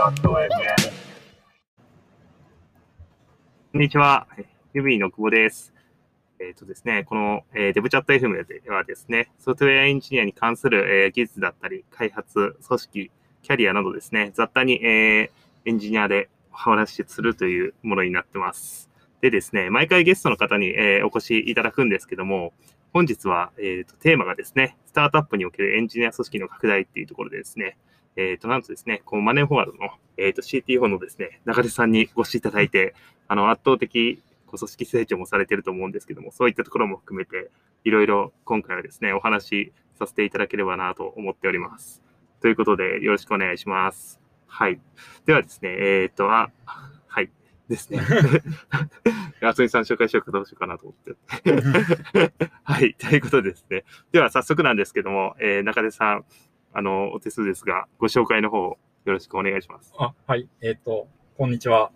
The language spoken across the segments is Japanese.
こんにちは、Ubie の久保です。ですね、この DevChat FM ではですね、ソフトウェアエンジニアに関する技術だったり、開発、組織、キャリアなどですね、雑多にエンジニアでお話しするというものになってます。でですね、毎回ゲストの方にお越しいただくんですけども、本日はテーマがですね、スタートアップにおけるエンジニア組織の拡大っていうところでですね、なんとですね、こうマネーフォワードの、CTO のですね、中出さんにご視聴いただいて、圧倒的組織成長もされていると思うんですけども、そういったところも含めて、いろいろ今回はですね、お話しさせていただければなと思っております。ということで、よろしくお願いします。はい。ではですね、はい。ですね。あつみさん紹介しようかどうしようかなと思って。はい。ということでですね。では早速なんですけども、中出さん、お手数ですが、ご紹介の方、よろしくお願いします。はい。こんにちは。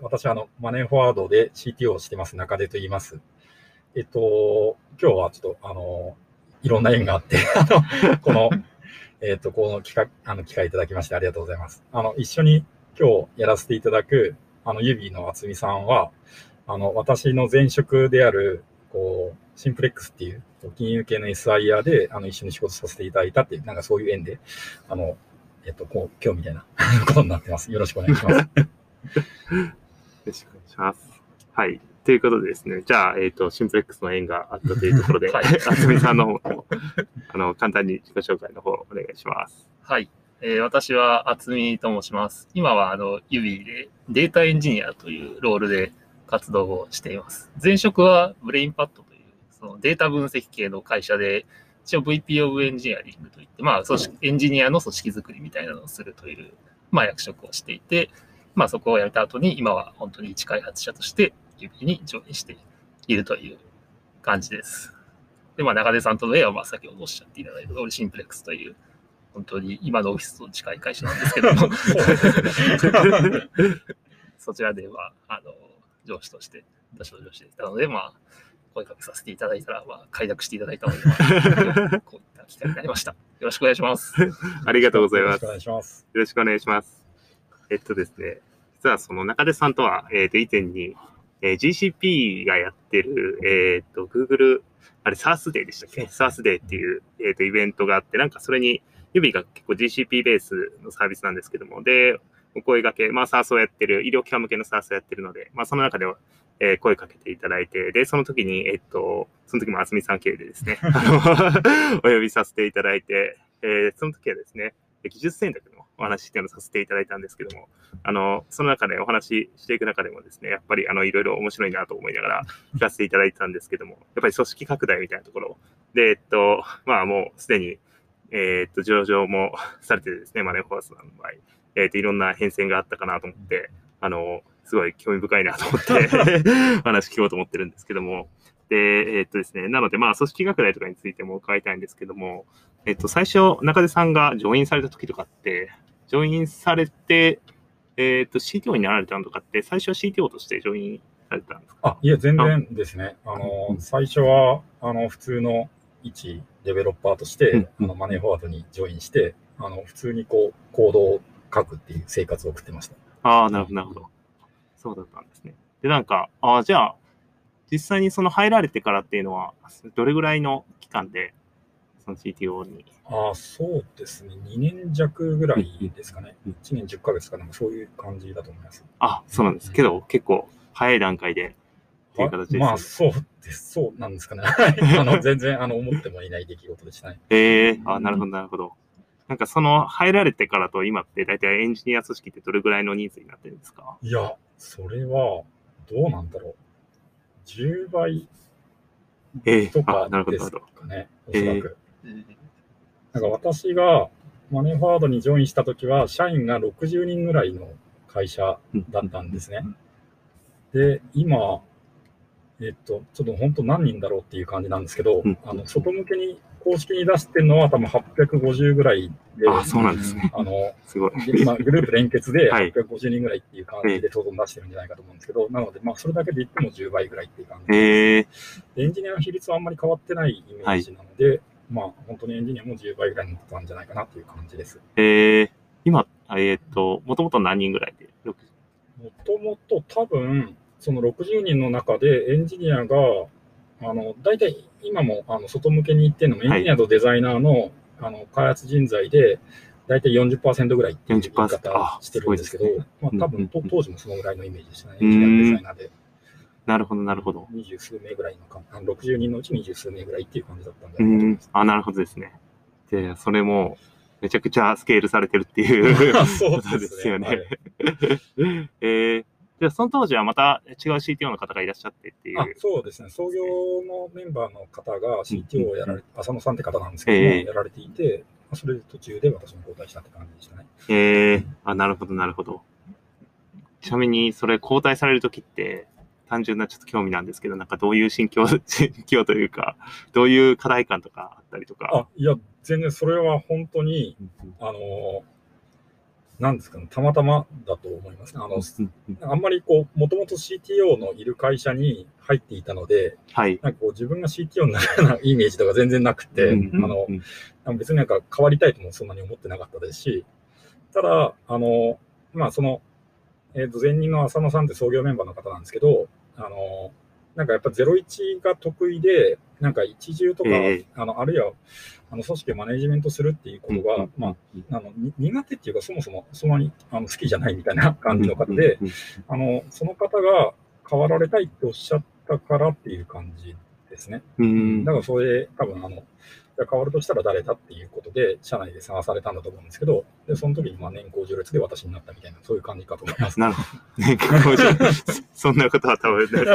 私はマネーフォワードで CTO をしてます、中出と言います。今日はちょっと、いろんな縁があって、この機会いただきましてありがとうございます。一緒に今日やらせていただく、Ubie のあつみさんは、私の前職である、シンプレックスっていう、金融系の SIR で、一緒に仕事させていただいたっていう、なんかそういう縁で、今日みたいなことになってます。よろしくお願いします。よろしくお願いします。はい。ということでですね、じゃあ、シンプレックスの縁があったというところで、あつみさんの方も、簡単に自己紹介の方、お願いします。はい。私はあつみと申します。今は、Ubie でデータエンジニアというロールで活動をしています。前職はブレインパッドという、そのデータ分析系の会社で、一応 VP of エンジニアリングといって、組織エンジニアの組織作りみたいなのをするという、役職をしていて、そこを辞めた後に、今は本当に一開発者として、Ubie に上位しているという感じです。で、中出さんとの絵は、先ほどおっしゃっていただいた通り、シンプレックスという、本当に今のオフィスと近い会社なんですけども、そちらでは、上司として、私の上司でしたので、声かけさせていただいたら、快諾していただいたので、こういった機会になりました。よろしくお願いします。ありがとうございます。よろしくお願いします。よろしくお願いします。ですね、実はその中出さんとは、以前に、GCP がやってる、Google、あれ、SaaS Day でしたっけ ?SaaS Day っていう、イベントがあって、なんかそれに、Ubie が結構 GCP ベースのサービスなんですけども、で、お声掛け、SaaS をやってる、医療機関向けの SaaS をやってるので、その中で、声かけていただいて、で、その時に、その時もあつみさん経由でですね、お呼びさせていただいて、その時はですね、技術選択のお話っていうのをさせていただいたんですけども、その中でお話ししていく中でもですね、やっぱりいろいろ面白いなと思いながら聞かせていただいてたんですけども、やっぱり組織拡大みたいなところで、もうすでに、上場もされてですね、マネーフォワードさんの場合、いろんな変遷があったかなと思って、すごい興味深いなと思って、話聞こうと思ってるんですけども、で、ですね、なので、組織拡大とかについても伺いたいんですけども、最初、中出さんがジョインされた時とかって、ジョインされて、CTO になられたのとかって、最初は CTO としてジョインされたんですか？いや、全然ですね。最初は、普通の一デベロッパーとして、マネーフォワードにジョインして、普通にコードを書くっていう生活を送ってました。なるほど、なるほど。そうだったんですね。で、じゃあ、実際にその入られてからっていうのは、どれぐらいの期間で、CTO にそうですね、2年弱ぐらいですかね、1年10ヶ月かな、そういう感じだと思います。そうなんですけど、結構早い段階でっていう形です。そうなんですかね、全然思ってもいない出来事でしたね。なるほど、なるほど。なんかその入られてからと今って、大体エンジニア組織ってどれぐらいの人数になってるんですか？いや、それはどうなんだろう、10倍とかですかね、おそらく。なんか私がマネーフォワードにジョインしたときは、社員が60人ぐらいの会社だったんですね。で、今、ちょっと本当何人だろうっていう感じなんですけど、外向けに公式に出してるのは多分850ぐらいで、そうなんですね。すごい。今、グループ連結で850人ぐらいっていう感じで当然出してるんじゃないかと思うんですけど、なので、それだけで言っても10倍ぐらいっていう感じです。エンジニアの比率はあんまり変わってないイメージなので、本当にエンジニアも10倍ぐらいになったんじゃないかなという感じです。今、もともと何人ぐらいで？もともと多分、その60人の中でエンジニアが、大体今も外向けに言ってるのも、エンジニアとデザイナーの、開発人材で、大体 40% ぐらいっていう言い方してるんですけど、まあ、多分、当時もそのぐらいのイメージでしたね。エンジニアとデザイナーで。なるほど、なるほど。20数名ぐらいのか、60人のうち20数名ぐらいっていう感じだったんだと思います。あ、なるほどですね。で、それも、めちゃくちゃスケールされてるっていうことですよね。はい、じゃあその当時はまた違う CTO の方がいらっしゃってっていう。あ、そうですね。創業のメンバーの方が CTO をやられて、浅野さんって方なんですけども、やられていて、それで途中で私も交代したって感じでしたね。あ、なるほど、なるほど。ちなみに、それ交代されるときって、単純なちょっと興味なんですけど、なんかどういう心境というか、どういう課題感とかあったりとか。あ、いや、全然それは本当に、なんですかね、たまたまだと思いますね。あんまりこう、もともと CTO のいる会社に入っていたので、はい。なんかこう、自分が CTO になるようなイメージとか全然なくて、別になんか変わりたいともそんなに思ってなかったですし、ただ、まあ、その、前任の浅野さんって創業メンバーの方なんですけど、なんかやっぱ01が得意で、なんか一重とか、あるいは、組織をマネジメントするっていうことが、まあ、苦手っていうか、そもそもそんなに好きじゃないみたいな感じの方で、その方が変わられたいっておっしゃったからっていう感じですね。だからそれで、多分変わるとしたら誰だっていうことで、社内で探されたんだと思うんですけど、でその時にまあ年功序列で私になったみたいな、そういう感じかと思います。なるほど。年功序列。そんなことは多分ない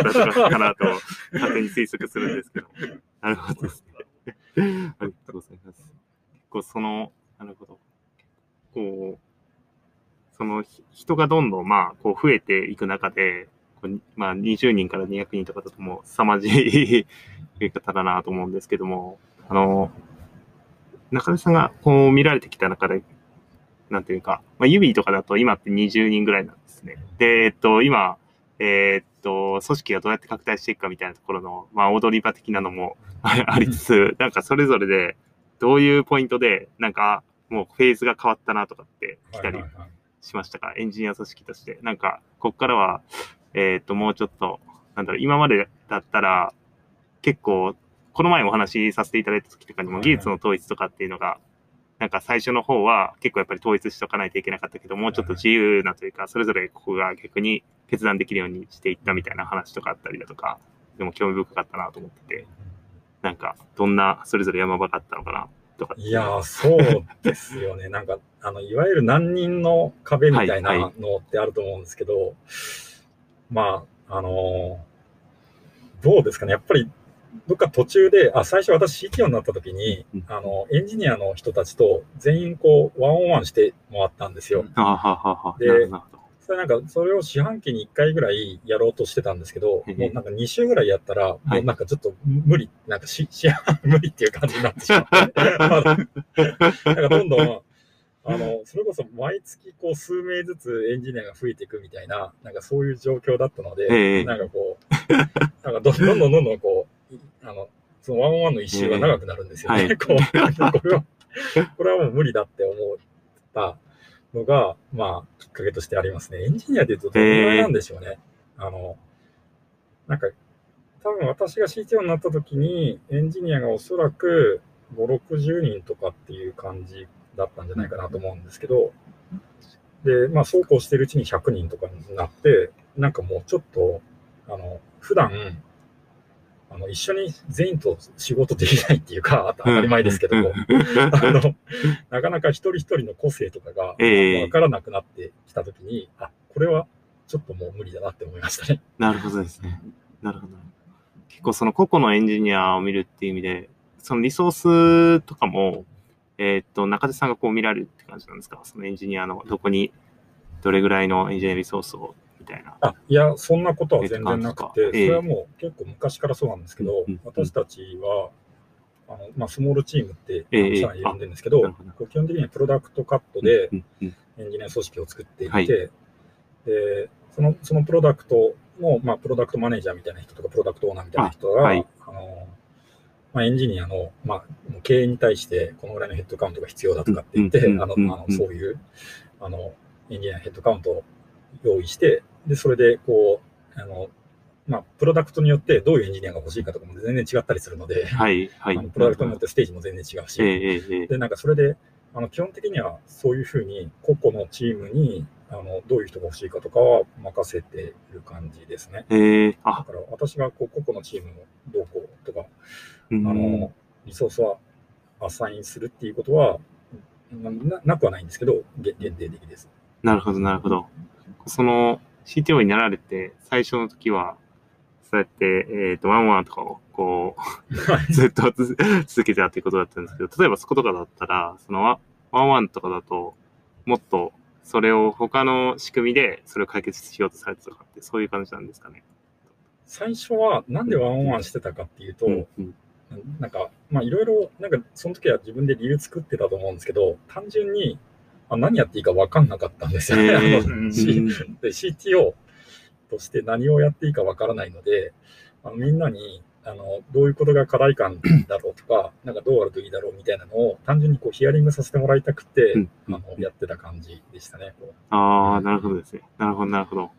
かなと、勝手に推測するんですけど。なるほどですね。ありがとうございます。結構なるほど。こう、人がどんどんまあ、こう増えていく中で、まあ20人から200人とかだともう凄まじい言い方だなと思うんですけども、中根さんがこう見られてきた中で、なんていうか、まあ、Ubieとかだと今って20人ぐらいなんですね。で、今、組織がどうやって拡大していくかみたいなところの、まあ、踊り場的なのもありつつ、なんかそれぞれで、どういうポイントで、なんかもうフェーズが変わったなとかって来たりしましたか？エンジニア組織として。なんか、ここからは、もうちょっと、なんだろう、今までだったら、結構、この前お話しさせていただいた時とかにも技術の統一とかっていうのが、なんか最初の方は結構やっぱり統一しておかないといけなかったけど、もうちょっと自由なというか、それぞれここが逆に決断できるようにしていったみたいな話とかあったりだとか、でも興味深かったなと思ってて、なんかどんなそれぞれ山場があったのかなとか。いやー、そうですよね。なんか、いわゆる難人の壁みたいなのってあると思うんですけど、はいはい、まあ、どうですかね。やっぱり、どっか途中で、最初私 CTO になった時に、エンジニアの人たちと全員こう、ワンオンワンしてもらったんですよ。で、それなんか、それを四半期に1回ぐらいやろうとしてたんですけど、もうなんか2週ぐらいやったら、もうなんかちょっと無理、なんか無理っていう感じになってしまって、なんかどんどん、それこそ毎月こう数名ずつエンジニアが増えていくみたいな、なんかそういう状況だったので、なんかこう、なんかどんどんこう、そのワンオンワンの一周が長くなるんですよね。これはもう無理だって思ったのが、まあ、きっかけとしてありますね。エンジニアで言うとどのぐらいなんでしょうね。なんか、多分私が CTO になった時に、エンジニアがおそらく5、60人とかっていう感じだったんじゃないかなと思うんですけど、で、まあ、そうこうしてるうちに100人とかになって、なんかもうちょっと、普段、一緒に全員と仕事できないっていうか、当たり前ですけども、なかなか一人一人の個性とかが分からなくなってきたときに、これはちょっともう無理だなって思いましたね。なるほどですね。なるほど。結構その個々のエンジニアを見るっていう意味で、そのリソースとかも、中手さんがこう見られるって感じなんですか？そのエンジニアのどこに、どれぐらいのエンジニアリソースをみたいな。いや、そんなことは全然なくて、それはもう結構昔からそうなんですけど、私たちは、まあ、スモールチームって、社内で呼んでるんですけど、基本的にはプロダクトカットでエンジニア組織を作っていて、はい、で、そのプロダクトの、まあ、プロダクトマネージャーみたいな人とか、プロダクトオーナーみたいな人が、はい、まあ、エンジニアの、まあ、経営に対して、このぐらいのヘッドカウントが必要だとかって言って、そういう、エンジニアヘッドカウントを用意して、で、それで、こう、まあ、プロダクトによってどういうエンジニアが欲しいかとかも全然違ったりするので、はいはい、プロダクトによってステージも全然違うし、で、なんかそれで、基本的にはそういうふうに個々のチームにどういう人が欲しいかとかは任せている感じですね。だから私がこう個々のチームの動向とか、リソースはアサインするっていうことは なくはないんですけど、限定的です。なるほど、なるほど。その CTO になられて最初の時は、そうやって、ワンワンとかをこうずっと続けてたということだったんですけど、例えばそことかだったら、そのワンワンとかだと、もっとそれを他の仕組みでそれを解決しようとされてとかって、そういう感じなんですかね。最初はなんでワンワンしてたかっていうと、なんかまあいろいろなんかその時は自分で理由作ってたと思うんですけど、単純に何やっていいか分かんなかったんですよね。で CTO として何をやっていいか分からないので、みんなにどういうことが課題感だろうとか、なんかどうあるといいだろうみたいなのを単純にこうヒアリングさせてもらいたくて、やってた感じでしたね。ああ、なるほどですね。なるほど、なるほど。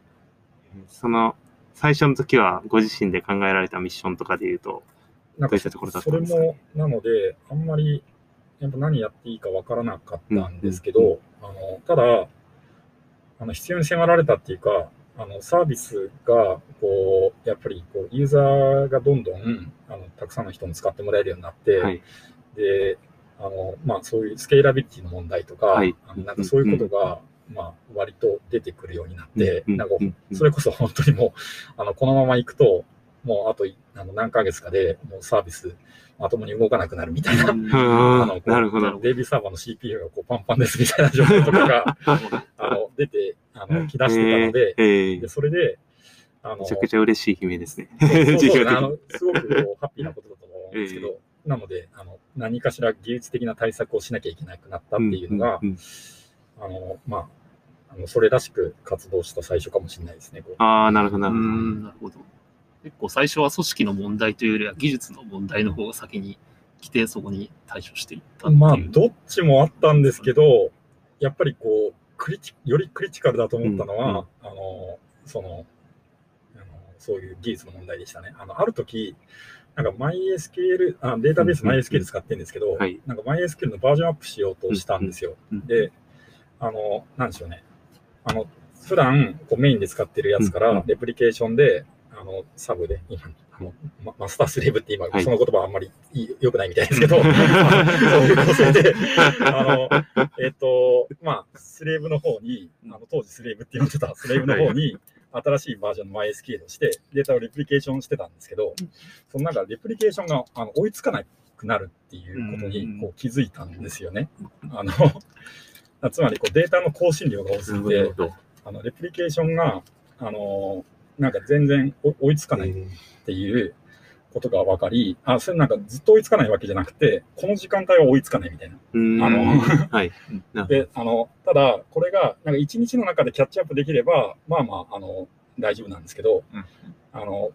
その最初の時はご自身で考えられたミッションとかでいうと、どういったところだったんですか？それもなので、あんまりやっぱ何やっていいか分からなかったんですけど、ただ必要に迫られたっていうか、サービスがこうやっぱりこうユーザーがどんどんたくさんの人に使ってもらえるようになって、でまあ、そういうスケーラビリティの問題とか、なんかそういうことが、まあ、割と出てくるようになって、なんかそれこそ本当にもうこのままいくと、もうあと何ヶ月かでもうサービスまともに動かなくなるみたいな、デイビーサーバーの CPU がこうパンパンですみたいな状況とかが出てきだしてたので、でそれでめちゃくちゃ嬉しい悲鳴ですね。すごくハッピーなことだと思うんですけど、なので何かしら技術的な対策をしなきゃいけなくなったっていうのが、まあそれらしく活動した最初かもしれないですね。ああ、なるほど、なるほど。結構最初は組織の問題というよりは技術の問題の方が先に来て、そこに対処していったっていう。まあどっちもあったんですけど、やっぱりこうよりクリティカルだと思ったのは、そういう技術の問題でしたね。ある時なんか MySQL、データベース MySQL 使ってるんですけど、なんか MySQL のバージョンアップしようとしたんですよ。で、なんでしょうね。普段こうメインで使ってるやつからレプリケーションでサブで、今マスタースレーブって今、その言葉はあんまり良くないみたいですけど、そういう構成で、まあ、スレーブの方に、当時スレーブって呼んでたスレーブの方に、新しいバージョンの MySQL をして、データをレプリケーションしてたんですけど、そのなんかレプリケーションが追いつかなくなるっていうことにこう気づいたんですよね。つまりこうデータの更新量が多すぎて、レプリケーションが、なんか全然追いつかないっていうことが分かり、それなんかずっと追いつかないわけじゃなくて、この時間帯は追いつかないみたいな。で、ただ、これが、なんか一日の中でキャッチアップできれば、まあまあ、大丈夫なんですけど、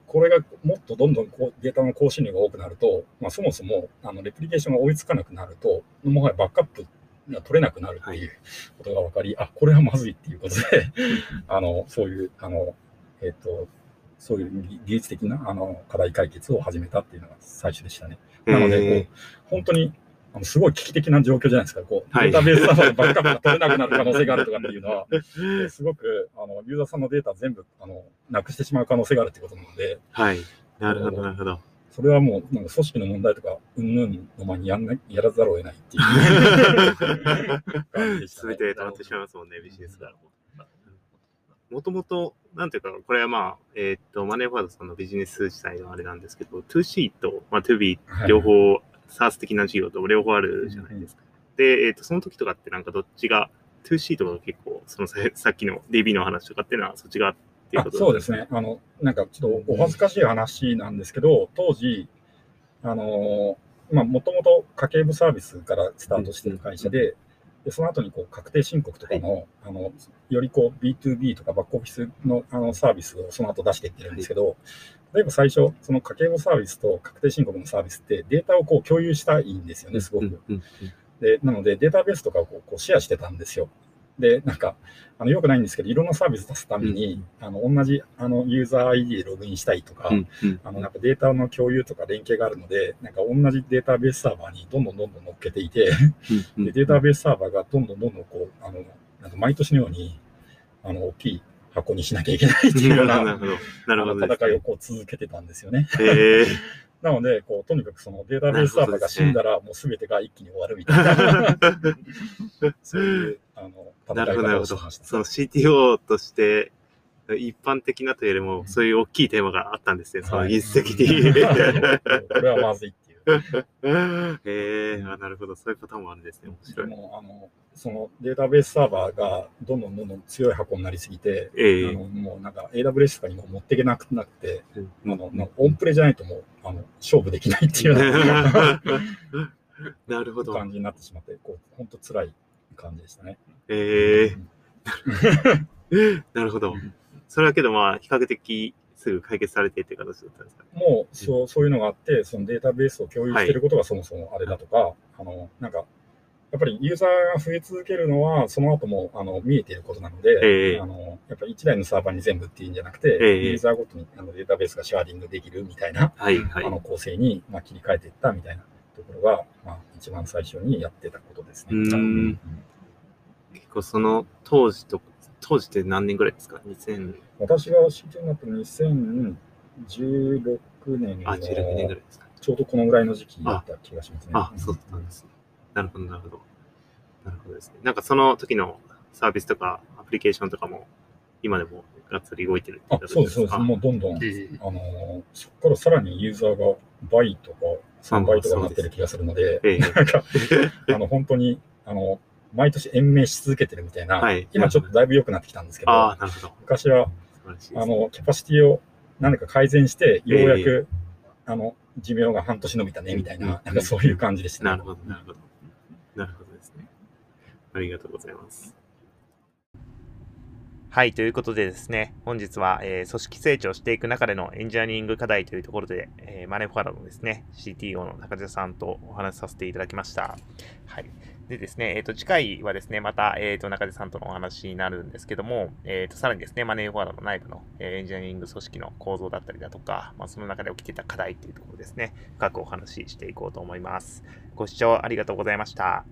これがもっとどんどんデータの更新量が多くなると、まあそもそも、レプリケーションが追いつかなくなると、もはやバックアップが取れなくなるっていうことが分かり、これはまずいっていうことで、そういう、そういう技術的な課題解決を始めたっていうのが最初でしたね。なので、こう本当にすごい危機的な状況じゃないですか。こうデータベースサーバーのバックアップが取れなくなる可能性があるとかっていうのは、すごくユーザーさんのデータ全部なくしてしまう可能性があるってことなので、なるほど、なるほど。それはもう、なんか組織の問題とか、うんぬんの前にやらざるを得ないっていう。すべて溜まってしまいますもんね、ビジネスが。もともと、なんていうか、これはまあ、マネーフォワードさんのビジネス自体のあれなんですけど、2C と、まあ、2B 両方、SaaS 的な事業と両方あるじゃないですか。で、その時とかってなんかどっちが、2C とかが結構、そのさっきの DB の話とかっていうのはそっちがっていうことですか？そうですね。なんかちょっとお恥ずかしい話なんですけど、当時、まあ、もともと家計簿サービスからスタートしてる会社で、でその後にこう確定申告とかの、よりこう B2B とかバックオフィスのサービスをその後出していってるんですけど、例えば最初、その家計簿サービスと確定申告のサービスってデータをこう共有したいんですよね、すごく。でなのでデータベースとかをこうシェアしてたんですよ。で、なんか、よくないんですけど、いろんなサービス出すために、同じ、ユーザー ID でログインしたりとか、なんかデータの共有とか連携があるので、なんか同じデータベースサーバーにどんどん乗っけていて、で、データベースサーバーがどんどんこう、なんか毎年のように、大きい箱にしなきゃいけないっていうような、戦いをこう続けてたんですよね。なので、こう、とにかくそのデータベースサーバーが死んだら、もうすべてが一気に終わるみたいな。そういう、戦い方をしてました。その CTO として、一般的なというよりも、そういう大きいテーマがあったんですね。その技術的に。これはまずいっていう。なるほど。そういうパターンもあるんですね。面白い。でも、そのデータベースサーバーがどんどん強い箱になりすぎて、もうなんか AWS とかにも持っていけなくなって、オンプレじゃないともう勝負できないっていうなるほど感じになってしまって、こう本当辛い感じでしたね。なるほど。それだけどまあ比較的すぐ解決されてっていう形だったんですかね。もうそういうのがあって、そのデータベースを共有していることがそもそもあれだとか、なんか。やっぱりユーザーが増え続けるのは、その後も見えていることなので、やっぱり1台のサーバーに全部っていうんじゃなくて、ユーザーごとにデータベースがシェアリングできるみたいな、構成に切り替えていったみたいなところが、一番最初にやってたことですね。結構その当時って何年ぐらいですか？2000。私が CTO になったの2016年の、ちょうどこのぐらいの時期だった気がしますね。そうなんですね。なるほどですね。なんかその時のサービスとかアプリケーションとかも今でもがっつり動いてるってことですか？そうです。もうどんどん、そこからさらにユーザーが倍とか3倍とかになってる気がするので、なんか本当に毎年延命し続けてるみたいな、今ちょっとだいぶ良くなってきたんですけど、昔はキャパシティを何か改善してようやく寿命が半年伸びたねみたいな、なんかそういう感じでしたね。なるほどですね。ありがとうございます。はい、ということでですね、本日は、組織成長していく中でのエンジニアリング課題というところで、マネファラのですね、CTO の中田さんとお話しさせていただきました。はい。でですね、次回はですね、また、中田さんとのお話になるんですけども、さらにですね、マネファラの内部の、エンジニアリング組織の構造だったりだとか、その中で起きていた課題というところですね、深くお話ししていこうと思います。ご視聴ありがとうございました。